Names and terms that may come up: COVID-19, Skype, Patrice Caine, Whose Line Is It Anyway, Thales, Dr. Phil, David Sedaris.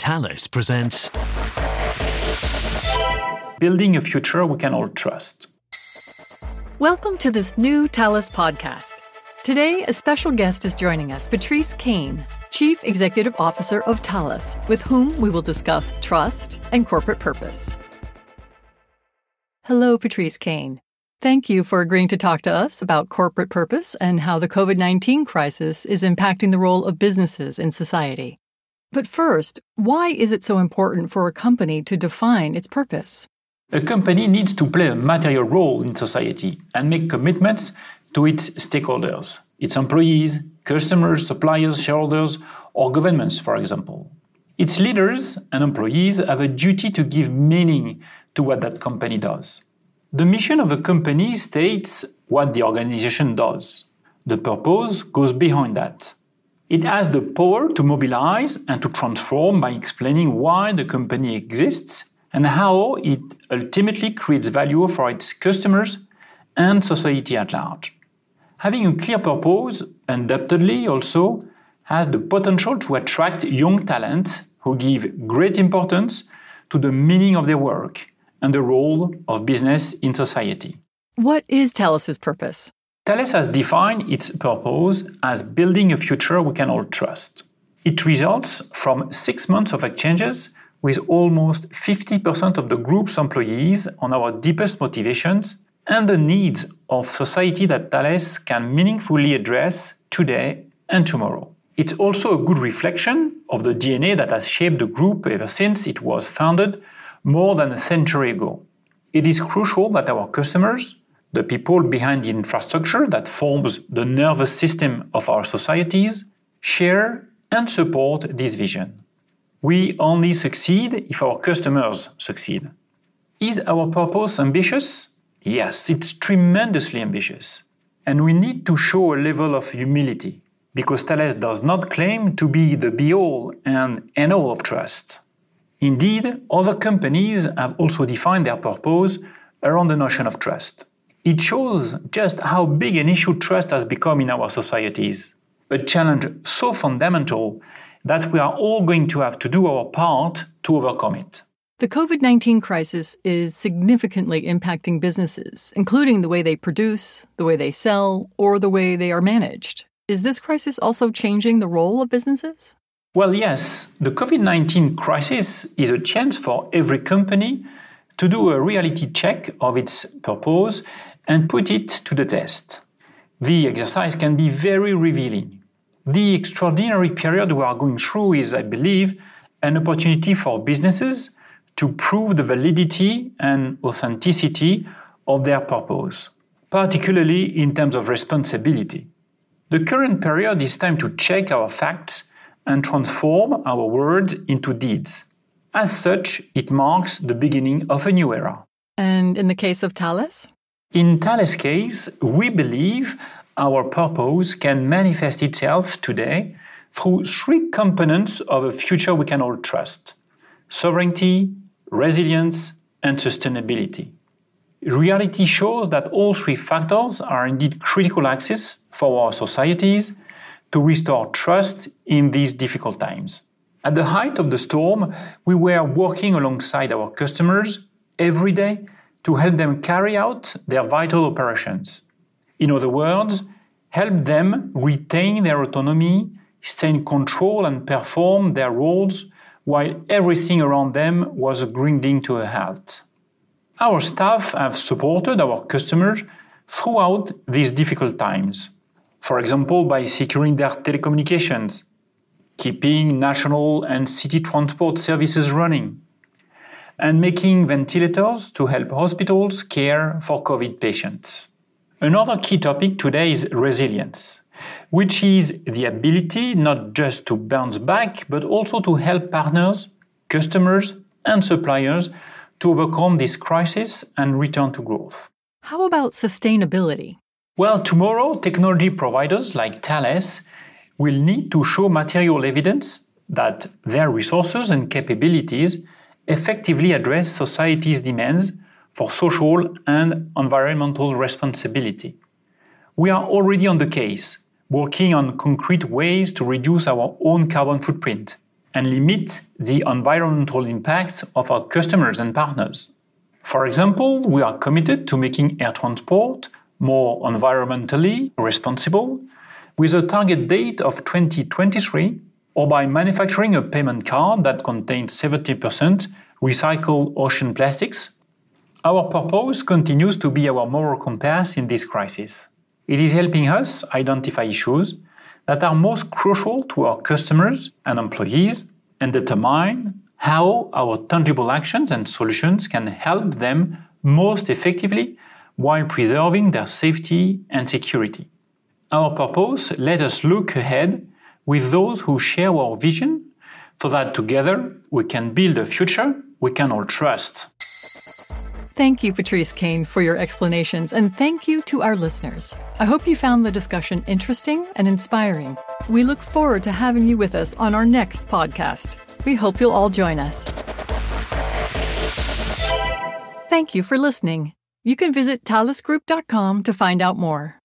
Thales presents Building a Future We Can All Trust. Welcome to this new Thales podcast. Today, a special guest is joining us, Patrice Caine, Chief Executive Officer of Thales, with whom we will discuss trust and corporate purpose. Hello, Patrice Caine. Thank you for agreeing to talk to us about corporate purpose and how the COVID-19 crisis is impacting the role of businesses in society. But first, why is it so important for a company to define its purpose? A company needs to play a material role in society and make commitments to its stakeholders, its employees, customers, suppliers, shareholders, or governments, for example. Its leaders and employees have a duty to give meaning to what that company does. The mission of a company states what the organization does. The purpose goes behind that. It has the power to mobilize and to transform by explaining why the company exists and how it ultimately creates value for its customers and society at large. Having a clear purpose, undoubtedly also, has the potential to attract young talent who give great importance to the meaning of their work and the role of business in society. What is Thales' purpose? Thales has defined its purpose as building a future we can all trust. It results from 6 months of exchanges with almost 50% of the group's employees on our deepest motivations and the needs of society that Thales can meaningfully address today and tomorrow. It's also a good reflection of the DNA that has shaped the group ever since it was founded more than a century ago. It is crucial that our customers, the people behind the infrastructure that forms the nervous system of our societies, share and support this vision. We only succeed if our customers succeed. Is our purpose ambitious? Yes, it's tremendously ambitious. And we need to show a level of humility, because Thales does not claim to be the be-all and end-all of trust. Indeed, other companies have also defined their purpose around the notion of trust. It shows just how big an issue trust has become in our societies, a challenge so fundamental that we are all going to have to do our part to overcome it. The COVID-19 crisis is significantly impacting businesses, including the way they produce, the way they sell, or the way they are managed. Is this crisis also changing the role of businesses? Well, yes, the COVID-19 crisis is a chance for every company to do a reality check of its purpose and put it to the test. The exercise can be very revealing. The extraordinary period we are going through is, I believe, an opportunity for businesses to prove the validity and authenticity of their purpose, particularly in terms of responsibility. The current period is time to check our facts and transform our words into deeds. As such, it marks the beginning of a new era. And in the case of Thales? In Thales' case, we believe our purpose can manifest itself today through three components of a future we can all trust: sovereignty, resilience, and sustainability. Reality shows that all three factors are indeed critical axes for our societies to restore trust in these difficult times. At the height of the storm, we were working alongside our customers every day to help them carry out their vital operations. In other words, help them retain their autonomy, stay in control and perform their roles while everything around them was grinding to a halt. Our staff have supported our customers throughout these difficult times. For example, by securing their telecommunications, keeping national and city transport services running, and making ventilators to help hospitals care for COVID patients. Another key topic today is resilience, which is the ability not just to bounce back, but also to help partners, customers, and suppliers to overcome this crisis and return to growth. How about sustainability? Well, tomorrow, technology providers like Thales will need to show material evidence that their resources and capabilities effectively address society's demands for social and environmental responsibility. We are already on the case, working on concrete ways to reduce our own carbon footprint, and limit the environmental impact of our customers and partners. For example, we are committed to making air transport more environmentally responsible with a target date of 2023, or by manufacturing a payment card that contains 70% recycled ocean plastics. Our purpose continues to be our moral compass in this crisis. It is helping us identify issues that are most crucial to our customers and employees and determine how our tangible actions and solutions can help them most effectively while preserving their safety and security. Our purpose lets us look ahead with those who share our vision so that together we can build a future we can all trust. Thank you, Patrice Caine, for your explanations, and thank you to our listeners. I hope you found the discussion interesting and inspiring. We look forward to having you with us on our next podcast. We hope you'll all join us. Thank you for listening. You can visit thalesgroup.com to find out more.